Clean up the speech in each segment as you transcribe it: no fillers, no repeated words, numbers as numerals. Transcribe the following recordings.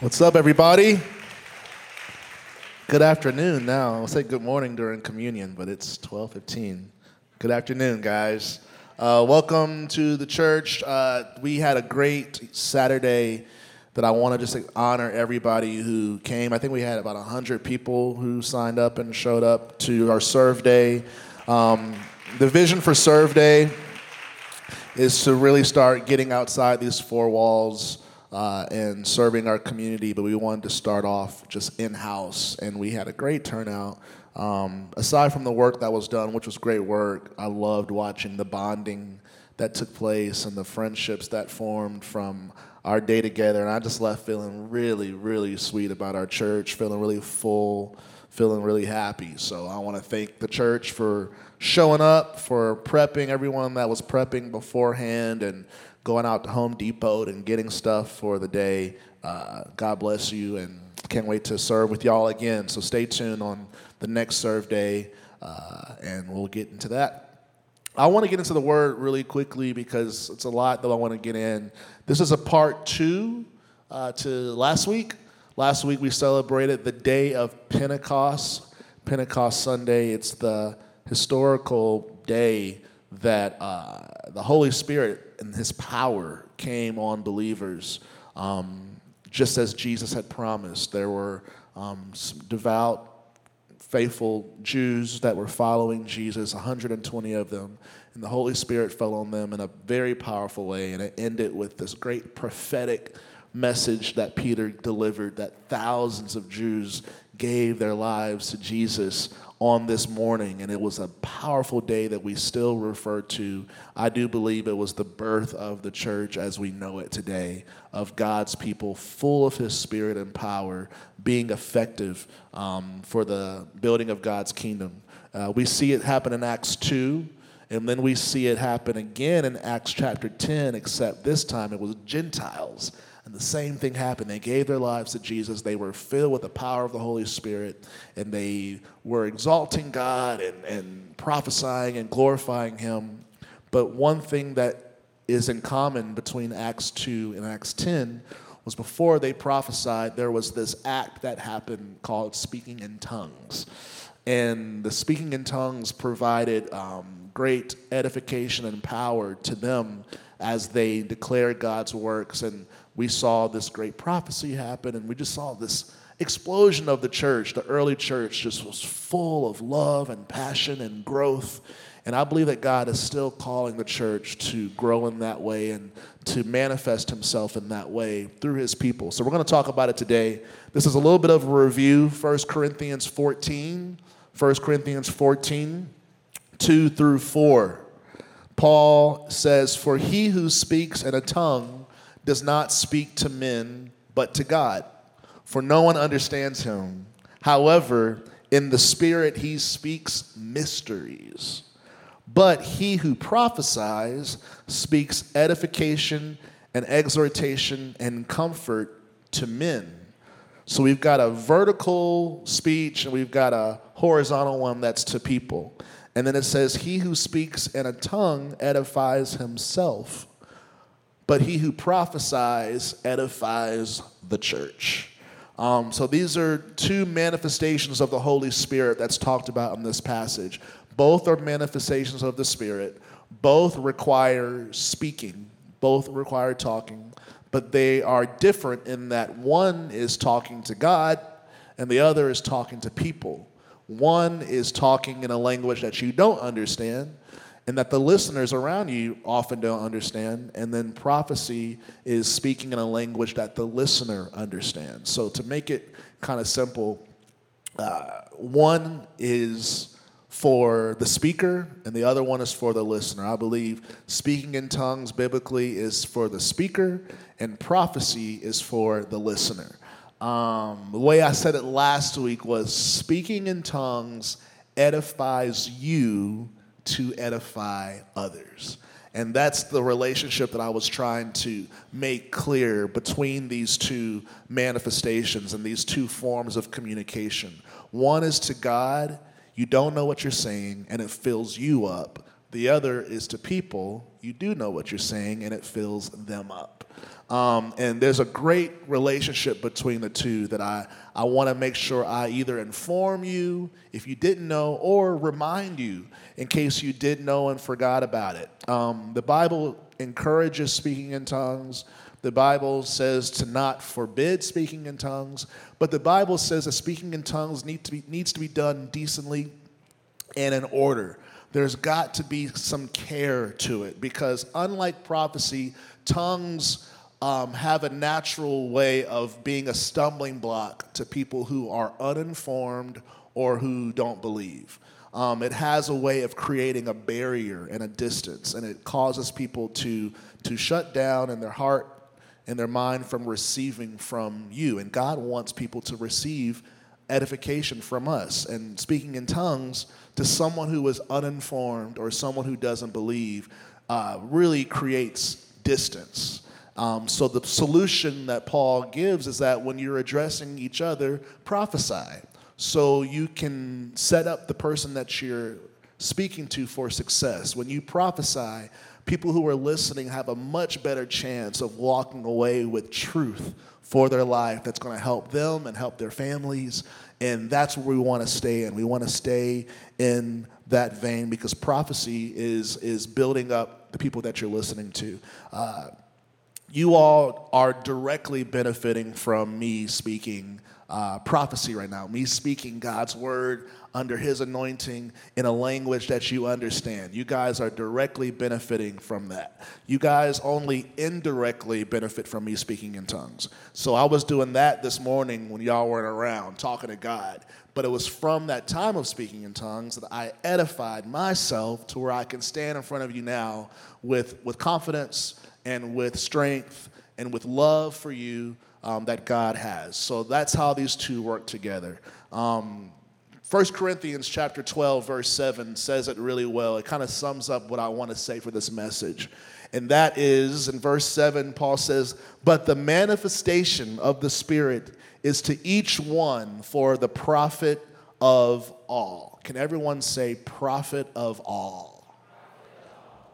What's up, everybody? Good afternoon now. I'll say good morning during communion, but it's 12:15. Good afternoon, guys. Welcome to the church. We had a great Saturday that I want to just honor everybody who came. I think we had about 100 people who signed up and showed up to our Serve Day. The vision for Serve Day is to really start getting outside these four walls and serving our community, but we wanted to start off just in-house, and we had a great turnout. Aside from the work that was done, which was great work, I loved watching the bonding that took place and the friendships that formed from our day together, and I just left feeling really, really sweet about our church, feeling really full, feeling really happy. So I want to thank the church for showing up, for prepping, everyone that was prepping beforehand, and going out to Home Depot and getting stuff for the day. God bless you, and can't wait to serve with y'all again. So stay tuned on the next Serve Day, and we'll get into that. I want to get into the Word really quickly because it's a lot that I want to get in. This is a part two to last week. Last week we celebrated the day of Pentecost, Pentecost Sunday. It's the historical day that the Holy Spirit and his power came on believers, just as Jesus had promised. There were some devout, faithful Jews that were following Jesus, 120 of them, and the Holy Spirit fell on them in a very powerful way, and it ended with this great prophetic message that Peter delivered, that thousands of Jews gave their lives to Jesus on this morning, and it was a powerful day that we still refer to. I do believe it was the birth of the church as we know it today, of God's people full of his Spirit and power, being effective for the building of God's kingdom. We see it happen in Acts 2, and then we see it happen again in Acts chapter 10, except this time it was Gentiles. And the same thing happened. They gave their lives to Jesus. They were filled with the power of the Holy Spirit, and they were exalting God and prophesying and glorifying him. But one thing that is in common between Acts 2 and Acts 10 was before they prophesied, there was this act that happened called speaking in tongues. And the speaking in tongues provided great edification and power to them as they declared God's works. And we saw this great prophecy happen, and we just saw this explosion of the church. The early church just was full of love and passion and growth. And I believe that God is still calling the church to grow in that way and to manifest himself in that way through his people. So we're going to talk about it today. This is a little bit of a review, 1 Corinthians 14, 2 through 4. Paul says, "For he who speaks in a tongue does not speak to men, but to God, for no one understands him. However, in the Spirit he speaks mysteries. But he who prophesies speaks edification and exhortation and comfort to men." So we've got a vertical speech, and we've got a horizontal one that's to people. And then it says, "He who speaks in a tongue edifies himself, but he who prophesies edifies the church." So these are two manifestations of the Holy Spirit that's talked about in this passage. Both are manifestations of the Spirit. Both require speaking. Both require talking. But they are different in that one is talking to God and the other is talking to people. One is talking in a language that you don't understand and that the listeners around you often don't understand, and then prophecy is speaking in a language that the listener understands. So to make it kind of simple, one is for the speaker, and the other one is for the listener. I believe speaking in tongues biblically is for the speaker, and prophecy is for the listener. The way I said it last week was speaking in tongues edifies you to edify others. And that's the relationship that I was trying to make clear between these two manifestations and these two forms of communication. One is to God, you don't know what you're saying, and it fills you up. The other is to people, you do know what you're saying, and it fills them up. And there's a great relationship between the two that I want to make sure I either inform you if you didn't know or remind you in case you did know and forgot about it. The Bible encourages speaking in tongues. The Bible says to not forbid speaking in tongues. But the Bible says that speaking in tongues needs to be done decently and in order. There's got to be some care to it because unlike prophecy, tongues have a natural way of being a stumbling block to people who are uninformed or who don't believe. It has a way of creating a barrier and a distance, and it causes people to shut down in their heart and their mind from receiving from you. And God wants people to receive edification from us. And speaking in tongues to someone who is uninformed or someone who doesn't believe really creates distance. So the solution that Paul gives is that when you're addressing each other, prophesy. So you can set up the person that you're speaking to for success. When you prophesy, people who are listening have a much better chance of walking away with truth for their life that's going to help them and help their families. And that's where we want to stay in. We want to stay in that vein because prophecy is building up the people that you're listening to. You all are directly benefiting from me speaking prophecy right now, me speaking God's word under his anointing in a language that you understand. You guys are directly benefiting from that. You guys only indirectly benefit from me speaking in tongues. So I was doing that this morning when y'all weren't around talking to God, but it was from that time of speaking in tongues that I edified myself to where I can stand in front of you now with confidence and with strength and with love for you that God has. So that's how these two work together. 1 Corinthians chapter 12, verse 7 says it really well. It kind of sums up what I want to say for this message. And that is, in verse 7, Paul says, "But the manifestation of the Spirit is to each one for the profit of all." Can everyone say profit of all?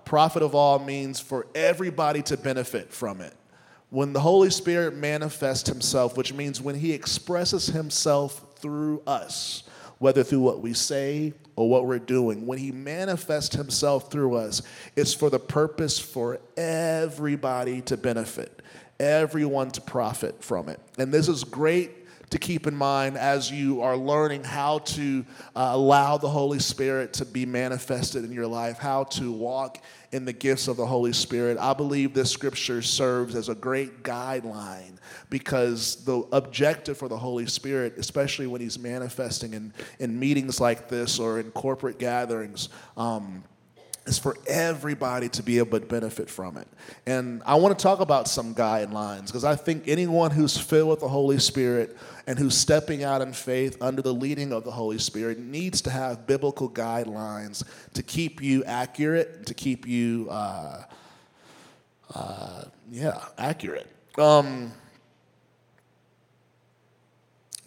Profit of all means for everybody to benefit from it. When the Holy Spirit manifests himself, which means when he expresses himself through us, whether through what we say or what we're doing, when he manifests himself through us, it's for the purpose for everybody to benefit, everyone to profit from it. And this is great to keep in mind as you are learning how to allow the Holy Spirit to be manifested in your life, how to walk in the gifts of the Holy Spirit. I believe this scripture serves as a great guideline because the objective for the Holy Spirit, especially when he's manifesting in meetings like this or in corporate gatherings, is for everybody to be able to benefit from it. And I want to talk about some guidelines because I think anyone who's filled with the Holy Spirit and who's stepping out in faith under the leading of the Holy Spirit needs to have biblical guidelines to keep you accurate, to keep you, accurate.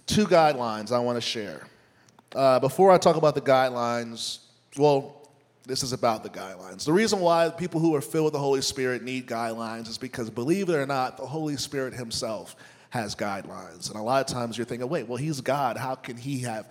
Two guidelines I want to share. Before I talk about the guidelines, this is about the guidelines. The reason why people who are filled with the Holy Spirit need guidelines is because, believe it or not, the Holy Spirit himself has guidelines. And a lot of times you're thinking, he's God. How can he have?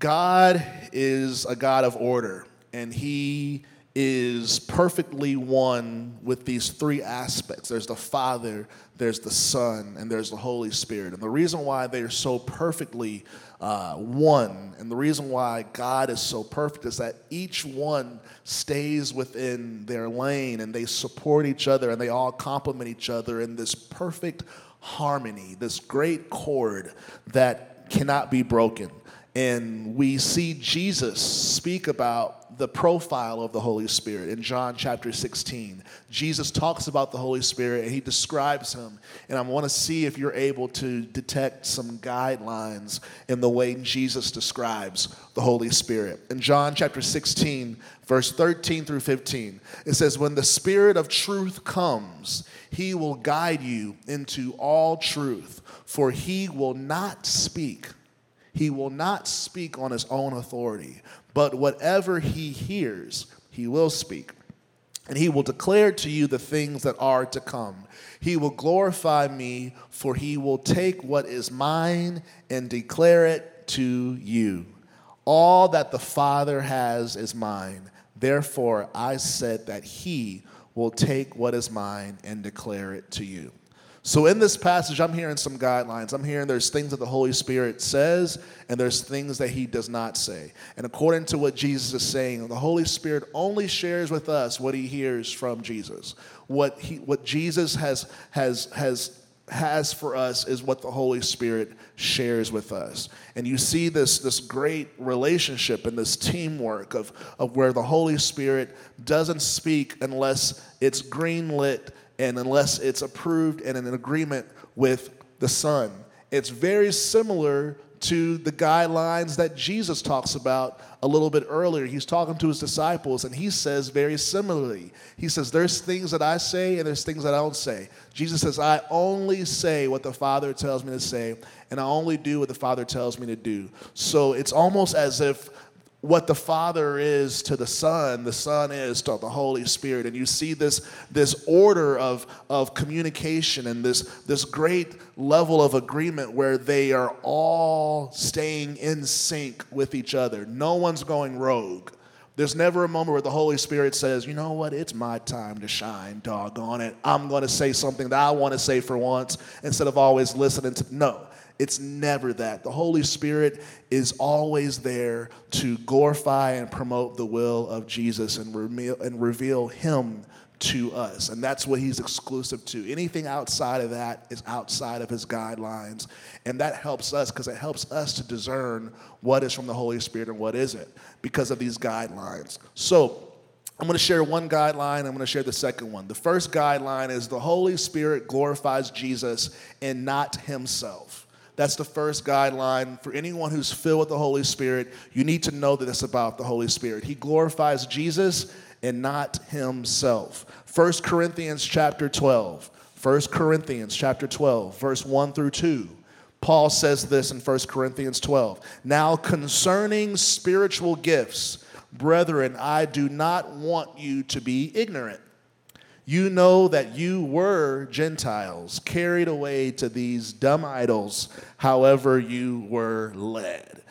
God is a God of order, and he is perfectly one with these three aspects. There's the Father, there's the Son, and there's the Holy Spirit. And the reason why they are so perfectly one, and the reason why God is so perfect is that each one stays within their lane and they support each other and they all complement each other in this perfect harmony, this great chord that cannot be broken. And we see Jesus speak about the profile of the Holy Spirit in John chapter 16. Jesus talks about the Holy Spirit and he describes him. And I want to see if you're able to detect some guidelines in the way Jesus describes the Holy Spirit. In John chapter 16, verse 13 through 15, it says, "When the Spirit of truth comes, he will guide you into all truth, for he will not speak. He will not speak on his own authority, but whatever he hears, he will speak, and he will declare to you the things that are to come. He will glorify me, for he will take what is mine and declare it to you. All that the Father has is mine. Therefore, I said that he will take what is mine and declare it to you. So in this passage, I'm hearing some guidelines. I'm hearing there's things that the Holy Spirit says, and there's things that he does not say. And according to what Jesus is saying, the Holy Spirit only shares with us what he hears from Jesus. What Jesus has for us is what the Holy Spirit shares with us. And you see this great relationship and this teamwork of where the Holy Spirit doesn't speak unless it's greenlit and unless it's approved and in agreement with the Son. It's very similar to the guidelines that Jesus talks about a little bit earlier. He's talking to his disciples, and he says very similarly. He says, there's things that I say, and there's things that I don't say. Jesus says, I only say what the Father tells me to say, and I only do what the Father tells me to do. So it's almost as if what the Father is to the Son is to the Holy Spirit. And you see this order of communication and this great level of agreement where they are all staying in sync with each other. No one's going rogue. There's never a moment where the Holy Spirit says, you know what, it's my time to shine, doggone it. I'm going to say something that I want to say for once instead of always listening to, no. It's never that. The Holy Spirit is always there to glorify and promote the will of Jesus and reveal him to us. And that's what he's exclusive to. Anything outside of that is outside of his guidelines. And that helps us because it helps us to discern what is from the Holy Spirit and what isn't because of these guidelines. So I'm going to share one guideline. I'm going to share the second one. The first guideline is the Holy Spirit glorifies Jesus and not himself. That's the first guideline for anyone who's filled with the Holy Spirit. You need to know that it's about the Holy Spirit. He glorifies Jesus and not himself. 1 Corinthians chapter 12, 1 Corinthians chapter 12, verse 1 through 2. Paul says this in 1 Corinthians 12. Now concerning spiritual gifts, brethren, I do not want you to be ignorant. You know that you were Gentiles, carried away to these dumb idols, however you were led.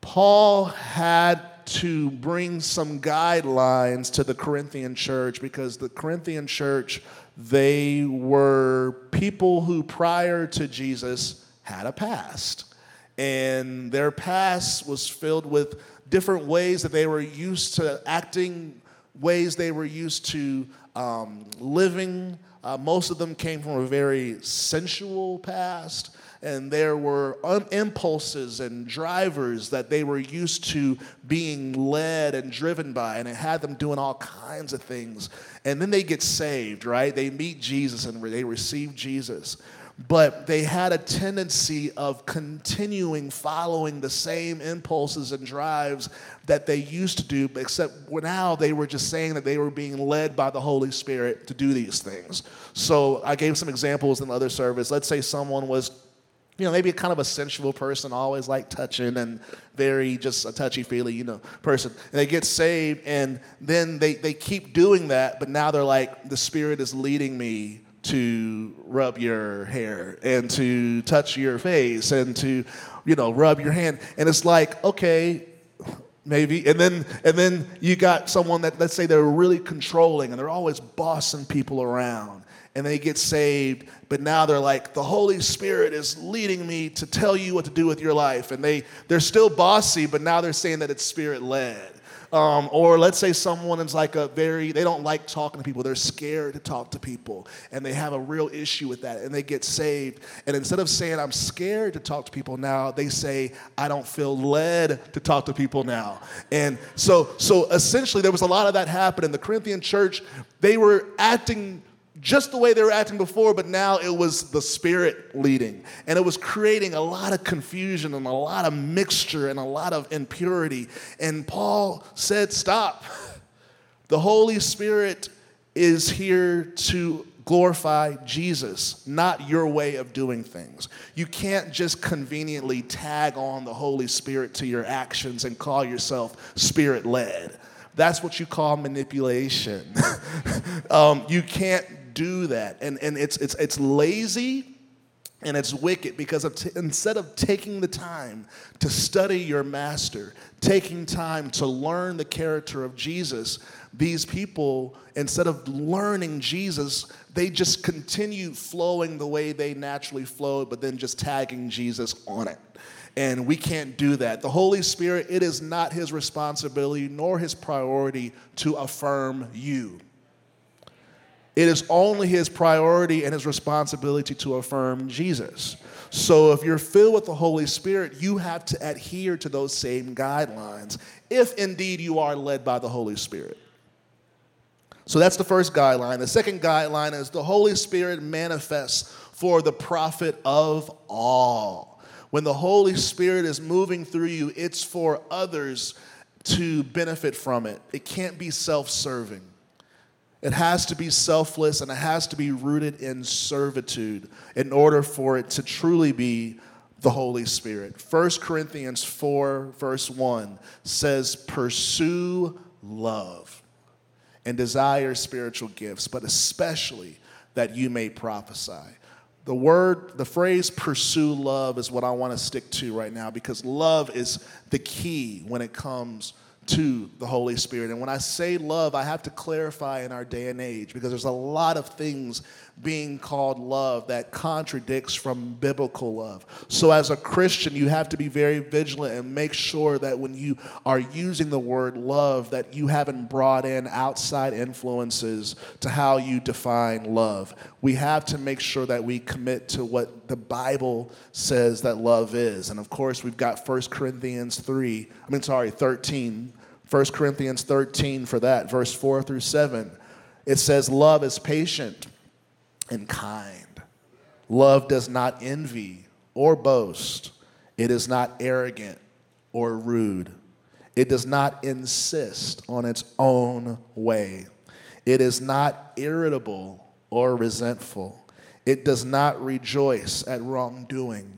Paul had to bring some guidelines to the Corinthian church because the Corinthian church, they were people who prior to Jesus had a past. And their past was filled with different ways that they were used to acting, ways they were used to living. Most of them came from a very sensual past, and there were impulses and drivers that they were used to being led and driven by, and it had them doing all kinds of things. And then they get saved, right? They meet Jesus and they receive Jesus. But they had a tendency of continuing following the same impulses and drives that they used to do, except now they were just saying that they were being led by the Holy Spirit to do these things. So I gave some examples in the other service. Let's say someone was, maybe kind of a sensual person, always like touching and very just a touchy-feely, person. And they get saved, and then they keep doing that, but now they're like, the Spirit is leading me to rub your hair and to touch your face and to, rub your hand. And it's like, okay, maybe. And then you got someone that, let's say they're really controlling and they're always bossing people around and they get saved. But now they're like, the Holy Spirit is leading me to tell you what to do with your life. And they're still bossy, but now they're saying that it's Spirit-led. Or let's say someone is like they don't like talking to people. They're scared to talk to people, and they have a real issue with that, and they get saved. And instead of saying, I'm scared to talk to people now, they say, I don't feel led to talk to people now. And so essentially there was a lot of that happening. In the Corinthian church, they were acting just the way they were acting before, but now it was the Spirit leading. And it was creating a lot of confusion and a lot of mixture and a lot of impurity. And Paul said, stop. The Holy Spirit is here to glorify Jesus, not your way of doing things. You can't just conveniently tag on the Holy Spirit to your actions and call yourself Spirit-led. That's what you call manipulation. You can't do that. And it's lazy and it's wicked, because instead of taking the time to study your master, taking time to learn the character of Jesus, these people, instead of learning Jesus, they just continue flowing the way they naturally flowed, but then just tagging Jesus on it. And we can't do that. The Holy Spirit, it is not his responsibility nor his priority to affirm you. It is only his priority and his responsibility to affirm Jesus. So if you're filled with the Holy Spirit, you have to adhere to those same guidelines, if indeed you are led by the Holy Spirit. So that's the first guideline. The second guideline is the Holy Spirit manifests for the profit of all. When the Holy Spirit is moving through you, it's for others to benefit from it. It can't be self-serving. It has to be selfless, and it has to be rooted in servitude in order for it to truly be the Holy Spirit. 1 Corinthians 4, verse 1 says, "Pursue love and desire spiritual gifts, but especially that you may prophesy." The phrase "pursue love" is what I want to stick to right now, because love is the key when it comes to the Holy Spirit. And when I say love, I have to clarify in our day and age, because there's a lot of things being called love that contradicts from biblical love. So as a Christian, you have to be very vigilant and make sure that when you are using the word love, that you haven't brought in outside influences to how you define love. We have to make sure that we commit to what the Bible says that love is. And of course, we've got 1 Corinthians 13 for that, verse 4 through 7. It says, "Love is patient and kind. Love does not envy or boast. It is not arrogant or rude. It does not insist on its own way. It is not irritable or resentful. It does not rejoice at wrongdoing,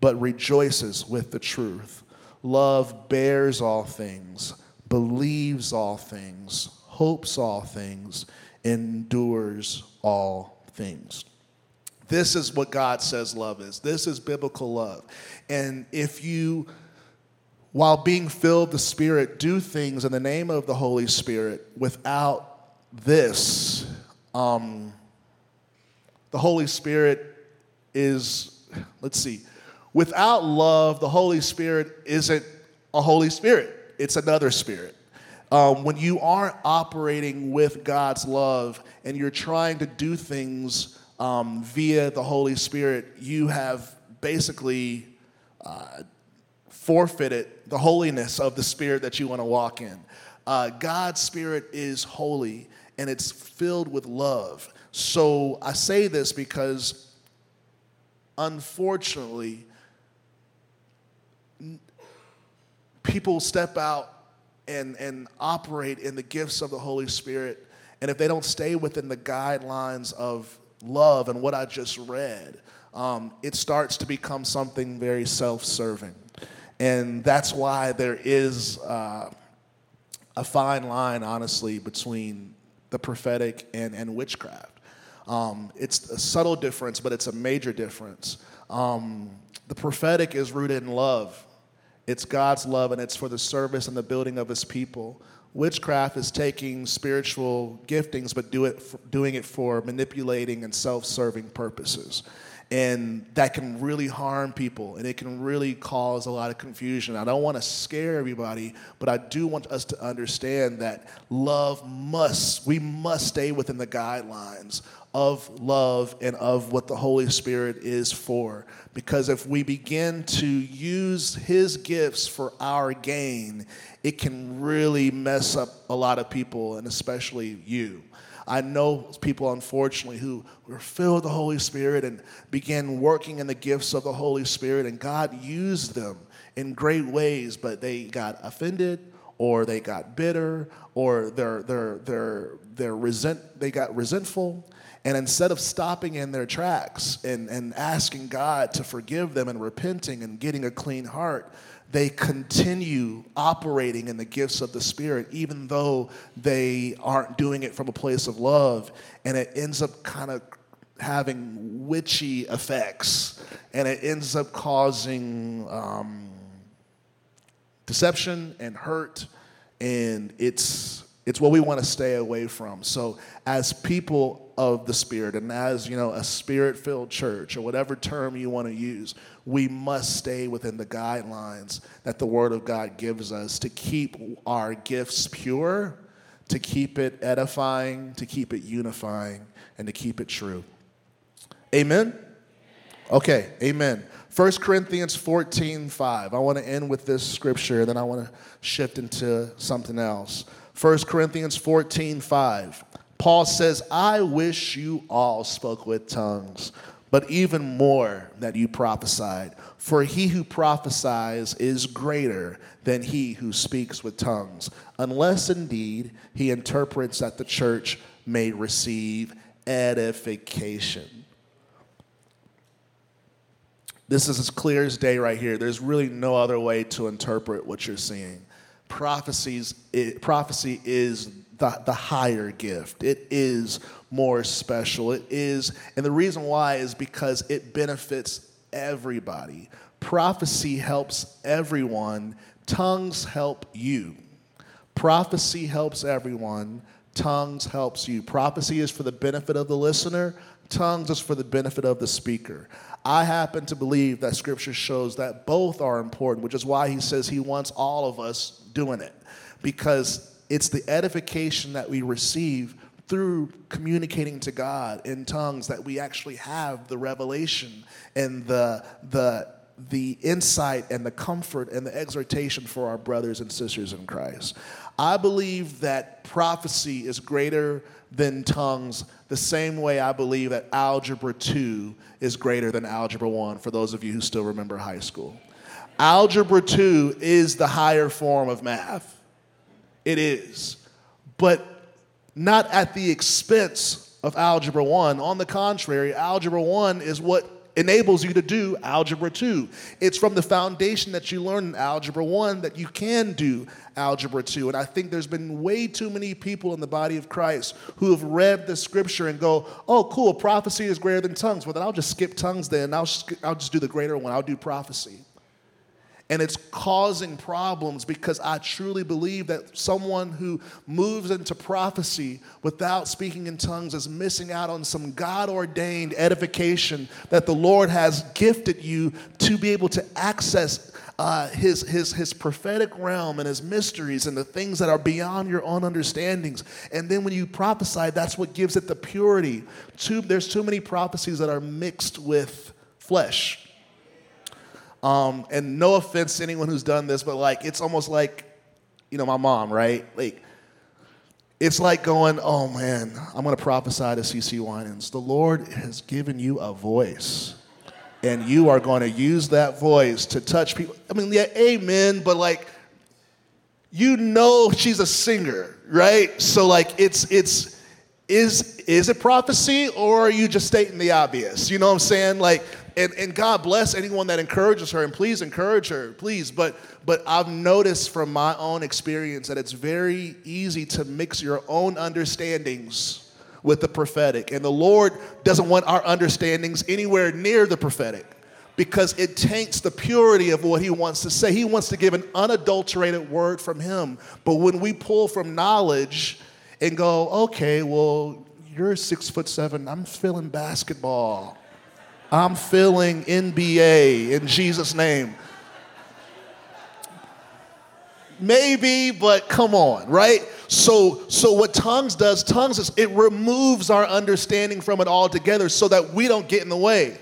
but rejoices with the truth. Love bears all things, believes all things, hopes all things, endures all things." This is what God says love is. This is biblical love. And if you, while being filled with the Spirit, do things in the name of the Holy Spirit without this, the Holy Spirit is, without love, the Holy Spirit isn't a Holy Spirit. It's another spirit. When you aren't operating with God's love and you're trying to do things via the Holy Spirit, you have basically forfeited the holiness of the spirit that you want to walk in. God's Spirit is holy, and it's filled with love. So I say this because, unfortunately, people step out and operate in the gifts of the Holy Spirit, and if they don't stay within the guidelines of love and what I just read, it starts to become something very self-serving. And that's why there is a fine line, honestly, between the prophetic and witchcraft. It's a subtle difference, but it's a major difference. The prophetic is rooted in love. It's God's love, and it's for the service and the building of his people. Witchcraft is taking spiritual giftings, but doing it for manipulating and self-serving purposes. And that can really harm people, and it can really cause a lot of confusion. I don't want to scare everybody, but I do want us to understand that we must stay within the guidelines of love and of what the Holy Spirit is for. Because if we begin to use his gifts for our gain, it can really mess up a lot of people, and especially you. I know people, unfortunately, who were filled with the Holy Spirit and began working in the gifts of the Holy Spirit, and God used them in great ways, but they got offended, or they got bitter, or they got resentful, And instead of stopping in their tracks and asking God to forgive them and repenting and getting a clean heart, they continue operating in the gifts of the Spirit, even though they aren't doing it from a place of love. And it ends up kind of having witchy effects. And it ends up causing deception and hurt. And it's what we want to stay away from. So as people of the Spirit and as, you know, a Spirit-filled church or whatever term you want to use, we must stay within the guidelines that the Word of God gives us to keep our gifts pure, to keep it edifying, to keep it unifying, and to keep it true. Amen? Okay, amen. 1 Corinthians 14:5. I want to end with this scripture, then I want to shift into something else. 1 Corinthians 14:5. Paul says, I wish you all spoke with tongues, but even more that you prophesied. For he who prophesies is greater than he who speaks with tongues, unless indeed he interprets that the church may receive edification. This is as clear as day right here. There's really no other way to interpret what you're seeing. Prophecy is the higher gift. It is more special. It is, and the reason why is because it benefits everybody. Prophecy helps everyone. Tongues help you. Prophecy helps everyone. Tongues helps you. Prophecy is for the benefit of the listener. Tongues is for the benefit of the speaker. I happen to believe that Scripture shows that both are important, which is why he says he wants all of us doing it, because it's the edification that we receive through communicating to God in tongues that we actually have the revelation and the insight and the comfort and the exhortation for our brothers and sisters in Christ. I believe that prophecy is greater than tongues, the same way I believe that Algebra 2 is greater than Algebra 1, for those of you who still remember high school. Algebra 2 is the higher form of math. It is. But not at the expense of Algebra 1. On the contrary, Algebra 1 is what enables you to do Algebra 2. It's from the foundation that you learn in Algebra 1 that you can do Algebra 2. And I think there's been way too many people in the body of Christ who have read the scripture and go, oh, cool, prophecy is greater than tongues. Well, then I'll just skip tongues then. I'll just do the greater one. I'll do prophecy. And it's causing problems, because I truly believe that someone who moves into prophecy without speaking in tongues is missing out on some God-ordained edification that the Lord has gifted you to be able to access his prophetic realm and his mysteries and the things that are beyond your own understandings. And then when you prophesy, that's what gives it the purity. There's too many prophecies that are mixed with flesh. And no offense to anyone who's done this, but like, it's almost like, you know, my mom, right? Like, it's like going, oh man, I'm going to prophesy to CC Winans. The Lord has given you a voice, and you are going to use that voice to touch people. I mean, yeah, amen, but like, you know, she's a singer, right? So like, is it prophecy, or are you just stating the obvious? You know what I'm saying? Like, And God bless anyone that encourages her, and please encourage her, please. But I've noticed from my own experience that it's very easy to mix your own understandings with the prophetic. And the Lord doesn't want our understandings anywhere near the prophetic, because it taints the purity of what he wants to say. He wants to give an unadulterated word from him. But when we pull from knowledge and go, okay, well, you're 6'7", I'm feeling basketball. I'm feeling NBA in Jesus' name. Maybe, but come on, right? So what tongues does, it removes our understanding from it altogether, so that we don't get in the way,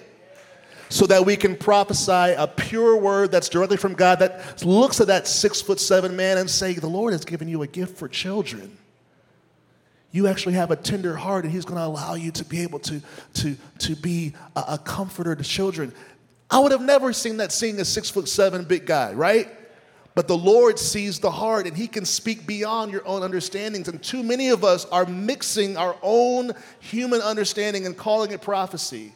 so that we can prophesy a pure word that's directly from God, that looks at that 6'7" man and say, the Lord has given you a gift for children. You actually have a tender heart, and he's going to allow you to be able to be a comforter to children. I would have never seen that, seeing a 6'7" big guy, right? But the Lord sees the heart, and he can speak beyond your own understandings. And too many of us are mixing our own human understanding and calling it prophecy.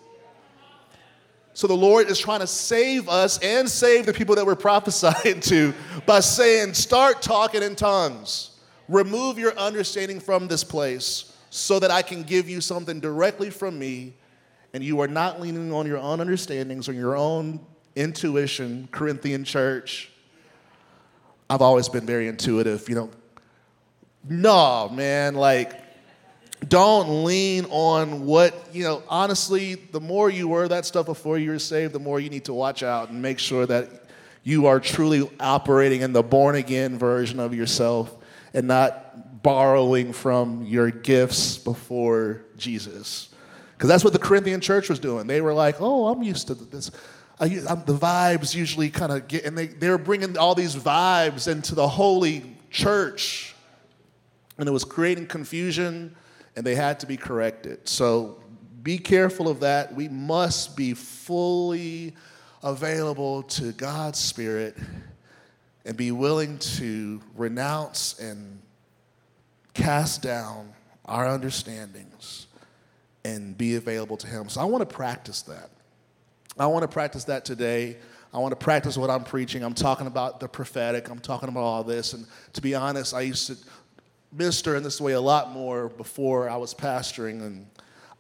So the Lord is trying to save us and save the people that we're prophesying to by saying, start talking in tongues. Remove your understanding from this place so that I can give you something directly from me, and you are not leaning on your own understandings or your own intuition. Corinthian church, I've always been very intuitive, you know. No, man, like, don't lean on what, you know, honestly, the more you were that stuff before you were saved, the more you need to watch out and make sure that you are truly operating in the born-again version of yourself and not borrowing from your gifts before Jesus. Because that's what the Corinthian church was doing. They were like, oh, I'm used to this. The vibes usually kind of get, and they were bringing all these vibes into the holy church. And it was creating confusion, and they had to be corrected. So be careful of that. We must be fully available to God's Spirit and be willing to renounce and cast down our understandings and be available to him. So I want to practice that. I want to practice that today. I want to practice what I'm preaching. I'm talking about the prophetic. I'm talking about all this. And to be honest, I used to minister in this way a lot more before I was pastoring. And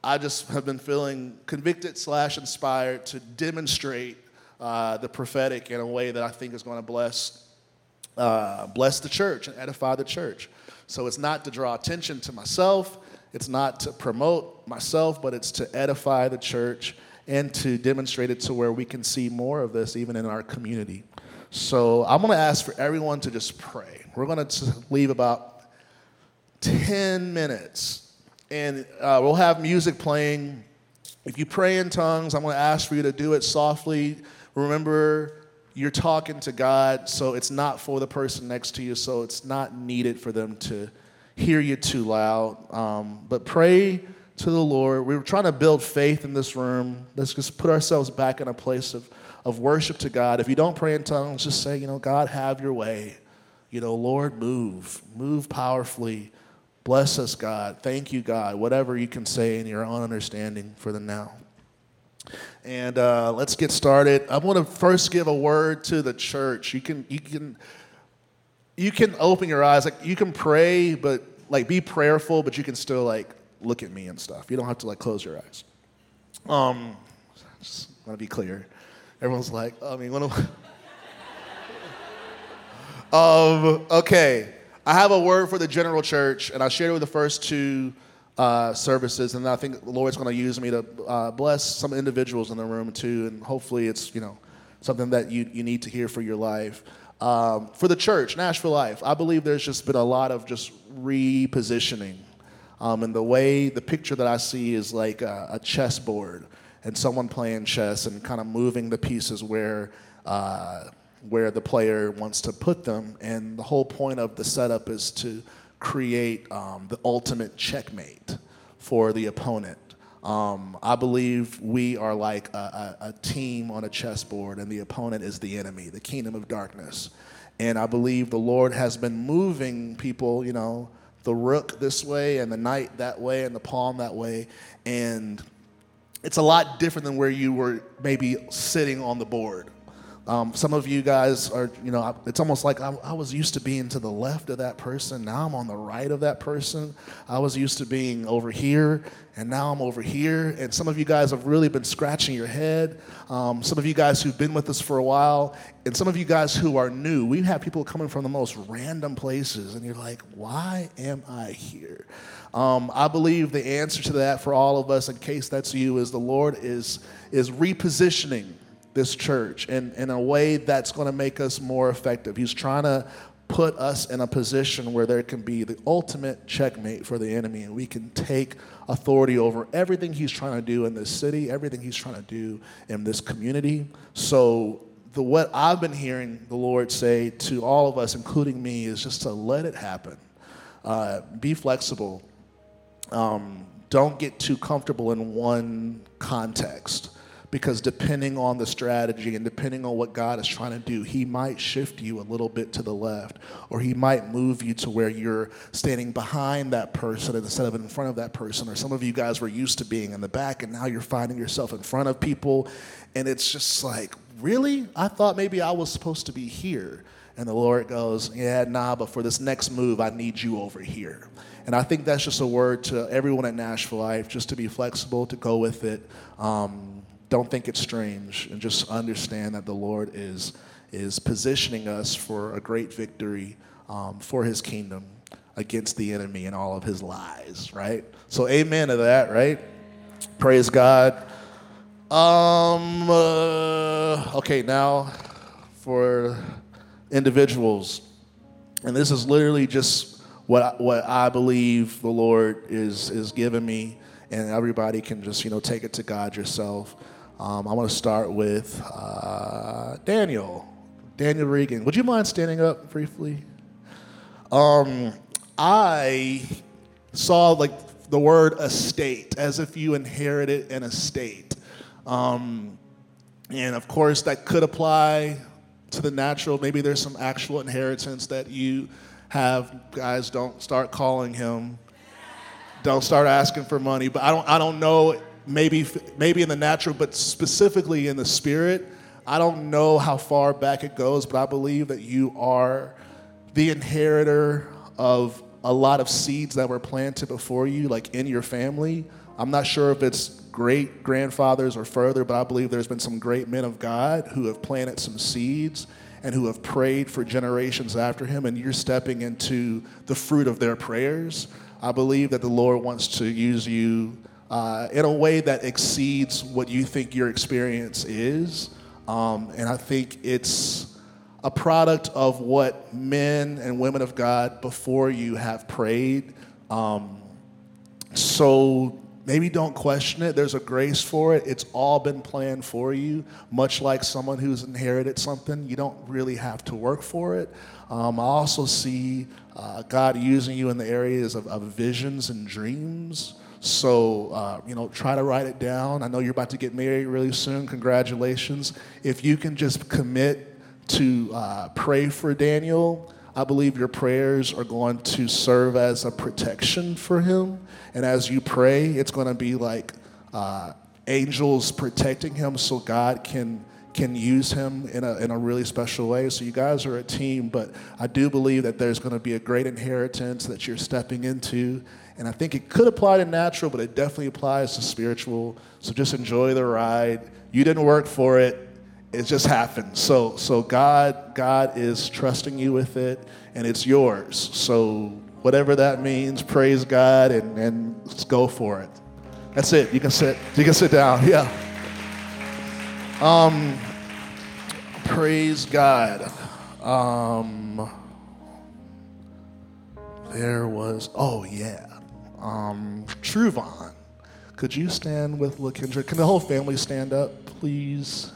I just have been feeling convicted / inspired to demonstrate the prophetic in a way that I think is going to bless the church and edify the church. So it's not to draw attention to myself, it's not to promote myself, but it's to edify the church and to demonstrate it to where we can see more of this even in our community. So I'm going to ask for everyone to just pray. We're going to leave about 10 minutes, and we'll have music playing. If you pray in tongues, I'm going to ask for you to do it softly. Remember, you're talking to God, so it's not for the person next to you, so it's not needed for them to hear you too loud. But pray to the Lord. We're trying to build faith in this room. Let's just put ourselves back in a place of worship to God. If you don't pray in tongues, just say, you know, God, have your way. You know, Lord, move. Move powerfully. Bless us, God. Thank you, God. Whatever you can say in your own understanding for the now. And let's get started. I want to first give a word to the church. You can open your eyes. Like, you can pray, but like be prayerful, but you can still like look at me and stuff. You don't have to like close your eyes. Just want to be clear. Everyone's like, I mean, what am okay. I have a word for the general church, and I shared it with the first two services, and I think the Lord's going to use me to bless some individuals in the room too, and hopefully it's, you know, something that you need to hear for your life. For the church, Nashville Life, I believe there's just been a lot of just repositioning, and the way the picture that I see is like a chessboard and someone playing chess and kind of moving the pieces where the player wants to put them, and the whole point of the setup is to create the ultimate checkmate for the opponent. I believe we are like a team on a chessboard, and the opponent is the enemy, the kingdom of darkness. And I believe the Lord has been moving people, you know, the rook this way and the knight that way and the pawn that way. And it's a lot different than where you were maybe sitting on the board. Some of you guys are, you know, it's almost like I was used to being to the left of that person. Now I'm on the right of that person. I was used to being over here, and now I'm over here. And some of you guys have really been scratching your head. Some of you guys who've been with us for a while, and some of you guys who are new. We have people coming from the most random places, and you're like, why am I here? I believe the answer to that for all of us, in case that's you, is the Lord is repositioning this church in a way that's going to make us more effective. He's trying to put us in a position where there can be the ultimate checkmate for the enemy, and we can take authority over everything he's trying to do in this city, everything he's trying to do in this community. So what I've been hearing the Lord say to all of us, including me, is just to let it happen. Be flexible. Don't get too comfortable in one context. because depending on the strategy and depending on what God is trying to do, he might shift you a little bit to the left, or he might move you to where you're standing behind that person instead of in front of that person. Or some of you guys were used to being in the back, and now you're finding yourself in front of people, and it's just like, really? I thought maybe I was supposed to be here. And the Lord goes, yeah, nah, but for this next move, I need you over here. And I think that's just a word to everyone at Nashville Life, just to be flexible, to go with it. Don't think it's strange, and just understand that the Lord is positioning us for a great victory for his kingdom against the enemy and all of his lies, right? So amen to that, right? Praise God. Okay, now for individuals, and this is literally just what I believe the Lord is giving me, and everybody can just, you know, take it to God yourself. I want to start with Daniel Regan. Would you mind standing up briefly? I saw like the word estate, as if you inherited an estate, and of course that could apply to the natural. Maybe there's some actual inheritance that you have. Guys, don't start calling him. Don't start asking for money. But I don't know, maybe in the natural, but specifically in the spirit, I don't know how far back it goes, but I believe that you are the inheritor of a lot of seeds that were planted before you, like in your family. I'm not sure if it's great-grandfathers or further, but I believe there's been some great men of God who have planted some seeds and who have prayed for generations after him, and you're stepping into the fruit of their prayers. I believe that the Lord wants to use you in a way that exceeds what you think your experience is, and I think it's a product of what men and women of God before you have prayed. So maybe don't question it. There's a grace for it. It's all been planned for you, much like someone who's inherited something. You don't really have to work for it. I also see God using you in the areas of visions and dreams. So, try to write it down. I know you're about to get married really soon. Congratulations. If you can just commit to pray for Daniel, I believe your prayers are going to serve as a protection for him. And as you pray, it's going to be like angels protecting him, so God can use him in a really special way. So you guys are a team, but I do believe that there's going to be a great inheritance that you're stepping into. And I think it could apply to natural, but it definitely applies to spiritual. So just enjoy the ride. You didn't work for it. It just happened. So God is trusting you with it, and it's yours. So whatever that means, praise God and let's go for it. That's it. You can sit down. Yeah. Praise God. Truvon, could you stand with LaKendrick? Can the whole family stand up, please?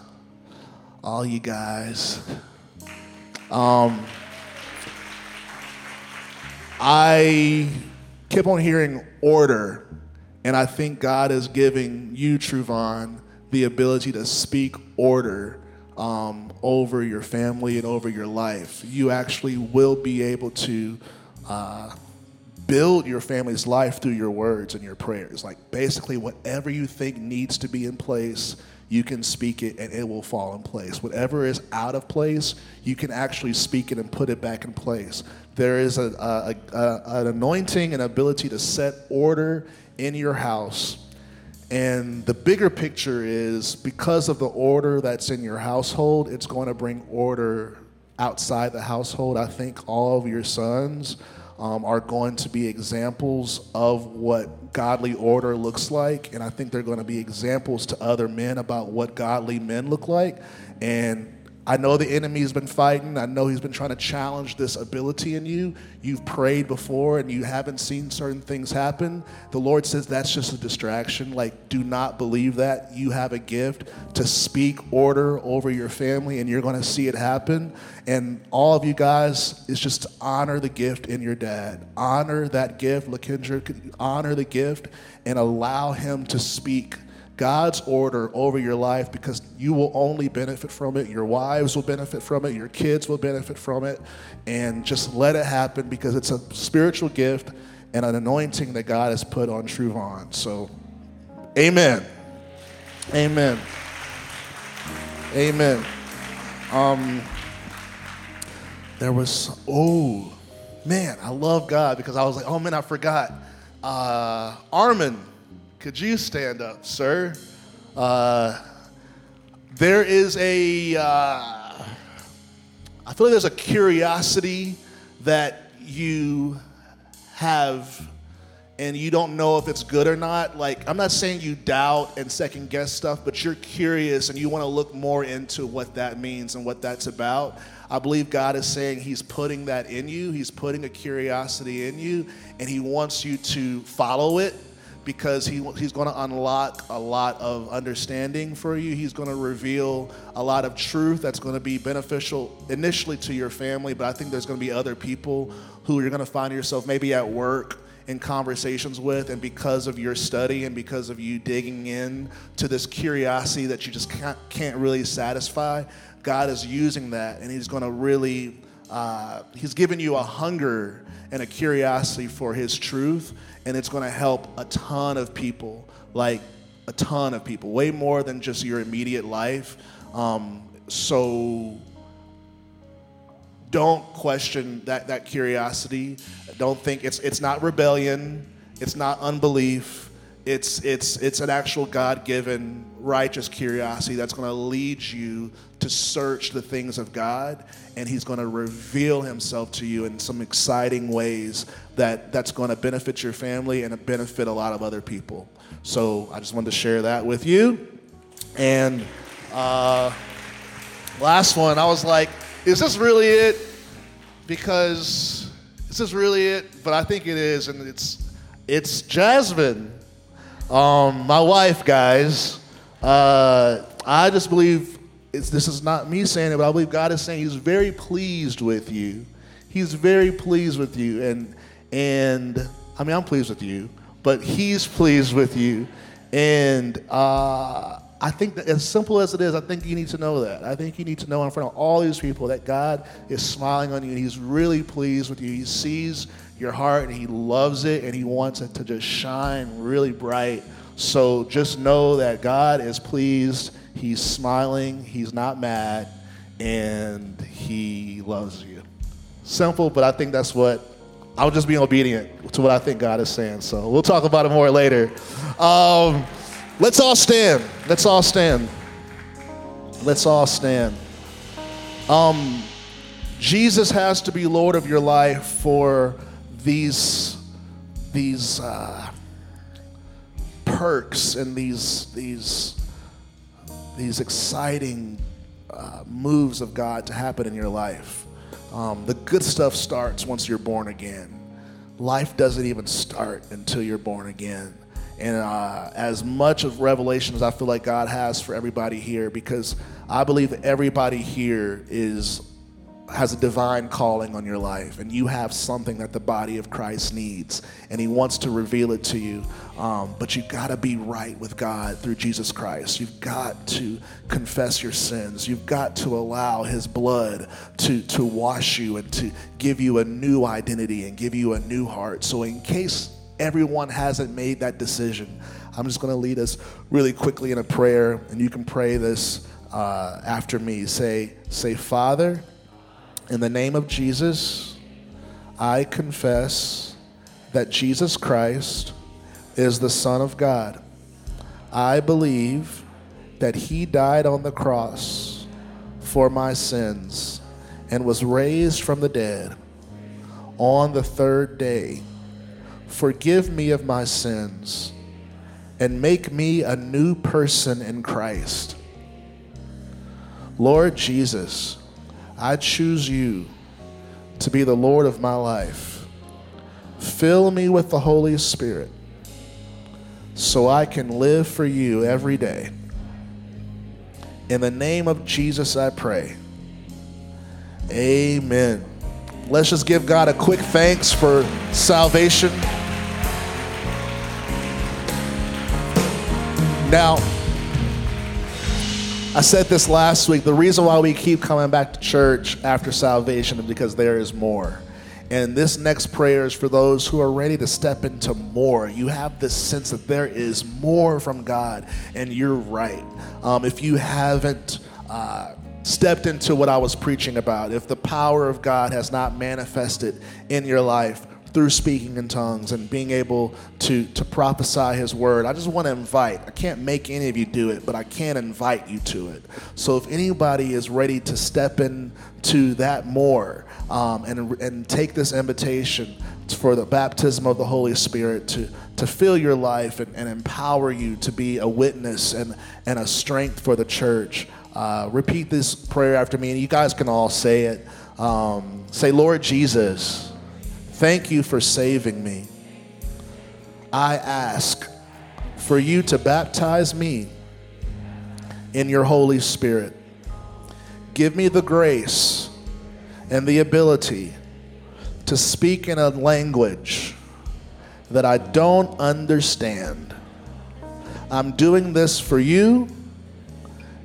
All you guys. I kept on hearing order, and I think God is giving you, Truvon, the ability to speak order over your family and over your life. You actually will be able to build your family's life through your words and your prayers. Like basically whatever you think needs to be in place, you can speak it and it will fall in place. Whatever is out of place, you can actually speak it and put it back in place. There is an anointing and ability to set order in your house. And the bigger picture is, because of the order that's in your household, it's going to bring order outside the household. I think all of your sons are going to be examples of what godly order looks like, and I think they're going to be examples to other men about what godly men look like. And I know the enemy's been fighting. I know he's been trying to challenge this ability in you. You've prayed before and you haven't seen certain things happen. The Lord says that's just a distraction. Like, do not believe that. You have a gift to speak order over your family, and you're going to see it happen. And all of you guys, it's just to honor the gift in your dad. Honor that gift. LaKendra, honor the gift and allow him to speak God's order over your life, because you will only benefit from it. Your wives will benefit from it. Your kids will benefit from it. And just let it happen, because it's a spiritual gift and an anointing that God has put on Truvon. So, amen. Amen. Amen. There was, oh, man, I love God, because I was like, oh, man, I forgot. Armin, could you stand up, sir? There is a, I feel like there's a curiosity that you have, and you don't know if it's good or not. Like, I'm not saying you doubt and second guess stuff, but you're curious and you want to look more into what that means and what that's about. I believe God is saying he's putting that in you. He's putting a curiosity in you, and he wants you to follow it, because he's going to unlock a lot of understanding for you. He's going to reveal a lot of truth that's going to be beneficial initially to your family, but I think there's going to be other people who you're going to find yourself maybe at work in conversations with, and because of your study and because of you digging in to this curiosity that you just can't really satisfy, God is using that, and he's going to really, he's giving you a hunger and a curiosity for his truth, and it's going to help a ton of people, like a ton of people, way more than just your immediate life. So don't question that curiosity. Don't think it's not rebellion, it's not unbelief, it's an actual God-given righteous curiosity that's going to lead you to search the things of God, and he's going to reveal himself to you in some exciting ways that's going to benefit your family and benefit a lot of other people. So I just wanted to share that with you. And last one, I was like, is this really it? Because is this really it? But I think it is, and it's Jasmine, my wife, guys. I just believe this is not me saying it, but I believe God is saying he's very pleased with you. He's very pleased with you, and I mean, I'm pleased with you, but he's pleased with you, and I think that, as simple as it is, I think you need to know that. I think you need to know in front of all these people that God is smiling on you, and he's really pleased with you. He sees your heart, and he loves it, and he wants it to just shine really bright. So just know that God is pleased. He's smiling. He's not mad, and he loves you. Simple, but I think that's what I'll just be obedient to what I think God is saying. So we'll talk about it more later. Let's all stand. Let's all stand. Let's all stand. Jesus has to be Lord of your life for these perks and these exciting moves of God to happen in your life. The good stuff starts once you're born again. Life doesn't even start until you're born again. And as much of revelation as I feel like God has for everybody here, because I believe everybody here has a divine calling on your life, and you have something that the body of Christ needs, and he wants to reveal it to you. But you've got to be right with God through Jesus Christ. You've got to confess your sins. You've got to allow his blood to wash you and to give you a new identity and give you a new heart. So in case everyone hasn't made that decision, I'm just going to lead us really quickly in a prayer, and you can pray this after me. Say, Father, in the name of Jesus, I confess that Jesus Christ is the Son of God. I believe that he died on the cross for my sins and was raised from the dead on the third day. Forgive me of my sins and make me a new person in Christ. Lord Jesus, I choose you to be the Lord of my life. Fill me with the Holy Spirit so I can live for you every day. In the name of Jesus, I pray. Amen. Let's just give God a quick thanks for salvation. Now, I said this last week, the reason why we keep coming back to church after salvation is because there is more. And this next prayer is for those who are ready to step into more. You have this sense that there is more from God, and you're right. If you haven't stepped into what I was preaching about, if the power of God has not manifested in your life through speaking in tongues and being able to prophesy his word, I just want to invite. I can't make any of you do it, but I can invite you to it. So if anybody is ready to step into that more, and take this invitation for the baptism of the Holy Spirit to fill your life and empower you to be a witness and a strength for the church, repeat this prayer after me, and you guys can all say it. Say, Lord Jesus, thank you for saving me. I ask for you to baptize me in your Holy Spirit. Give me the grace and the ability to speak in a language that I don't understand. I'm doing this for you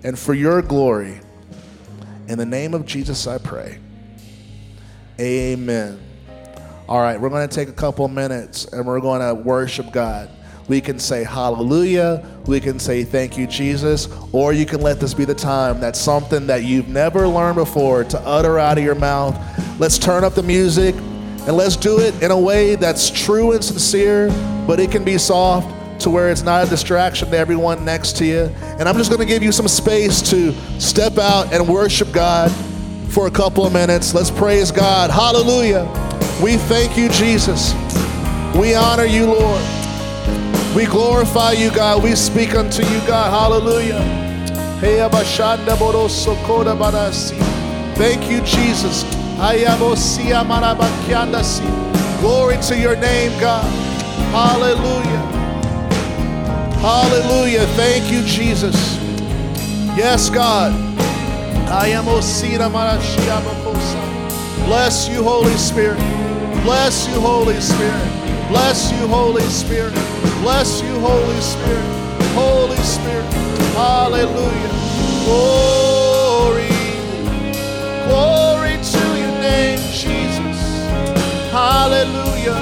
and for your glory. In the name of Jesus, I pray. Amen. All right, we're going to take a couple minutes and we're going to worship God. We can say hallelujah. We can say thank you, Jesus. Or you can let this be the time. That's something that you've never learned before to utter out of your mouth. Let's turn up the music and let's do it in a way that's true and sincere, but it can be soft to where it's not a distraction to everyone next to you. And I'm just going to give you some space to step out and worship God for a couple of minutes. Let's praise God. Hallelujah. We thank you, Jesus. We honor you, Lord. We glorify you, God. We speak unto you, God. Hallelujah. Thank you, Jesus. Glory to your name, God. Hallelujah. Hallelujah. Thank you, Jesus. Yes, God. Bless you, Holy Spirit. Bless you, Holy Spirit. Bless you, Holy Spirit. Bless you, Holy Spirit. Holy Spirit. Hallelujah. Glory. Glory to your name, Jesus. Hallelujah.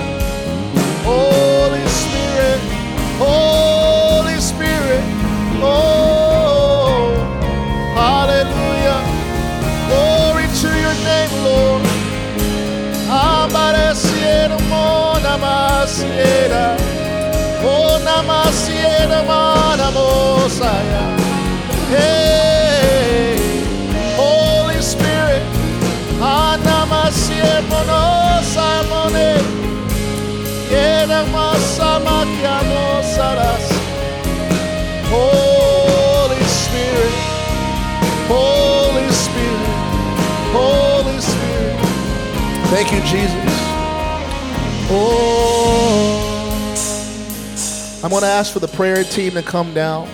Holy Spirit. Holy Spirit. Oh. Hallelujah. Glory to your name, Lord. Amareciera, monamareciera, monamareciera, monamosaya. Hey, Holy Spirit, anamareciera, monosaya, monet. Yera, masamakia, mosaras. Holy Spirit, Holy Spirit, Holy Spirit. Thank you, Jesus. Oh, I'm going to ask for the prayer team to come down.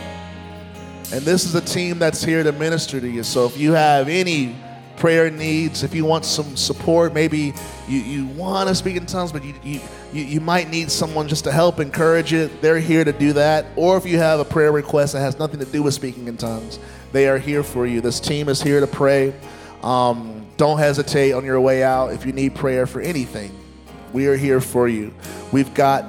And this is a team that's here to minister to you. So if you have any prayer needs, if you want some support, maybe you want to speak in tongues, but you might need someone just to help encourage it, they're here to do that. Or if you have a prayer request that has nothing to do with speaking in tongues, they are here for you. This team is here to pray. Don't hesitate on your way out if you need prayer for anything. We are here for you. We've got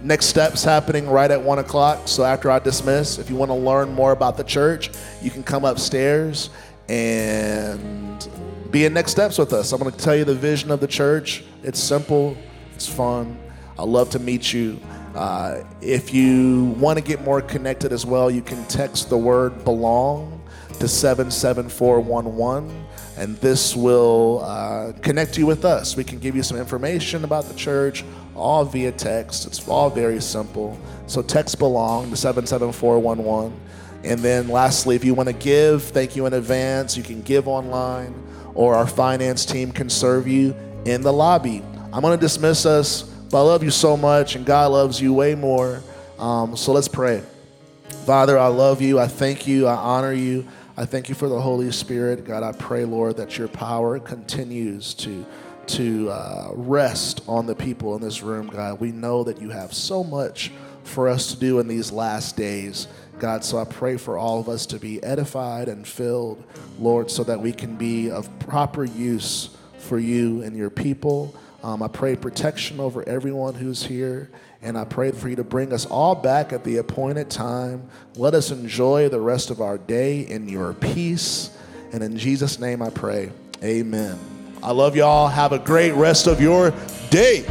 next steps happening right at 1 o'clock. So after I dismiss, if you want to learn more about the church, you can come upstairs and be in next steps with us. I'm going to tell you the vision of the church. It's simple. It's fun. I'd love to meet you. If you want to get more connected as well, you can text the word belong to 77411. And this will connect you with us. We can give you some information about the church, all via text. It's all very simple. So text belong to 77411. And then lastly, if you want to give, thank you in advance. You can give online, or our finance team can serve you in the lobby. I'm going to dismiss us, but I love you so much, and God loves you way more. So let's pray. Father, I love you. I thank you. I honor you. I thank you for the Holy Spirit. God, I pray, Lord, that your power continues to rest on the people in this room, God. We know that you have so much for us to do in these last days, God. So I pray for all of us to be edified and filled, Lord, so that we can be of proper use for you and your people. I pray protection over everyone who's here, and I pray for you to bring us all back at the appointed time. Let us enjoy the rest of our day in your peace, and in Jesus' name I pray, amen. I love y'all. Have a great rest of your day.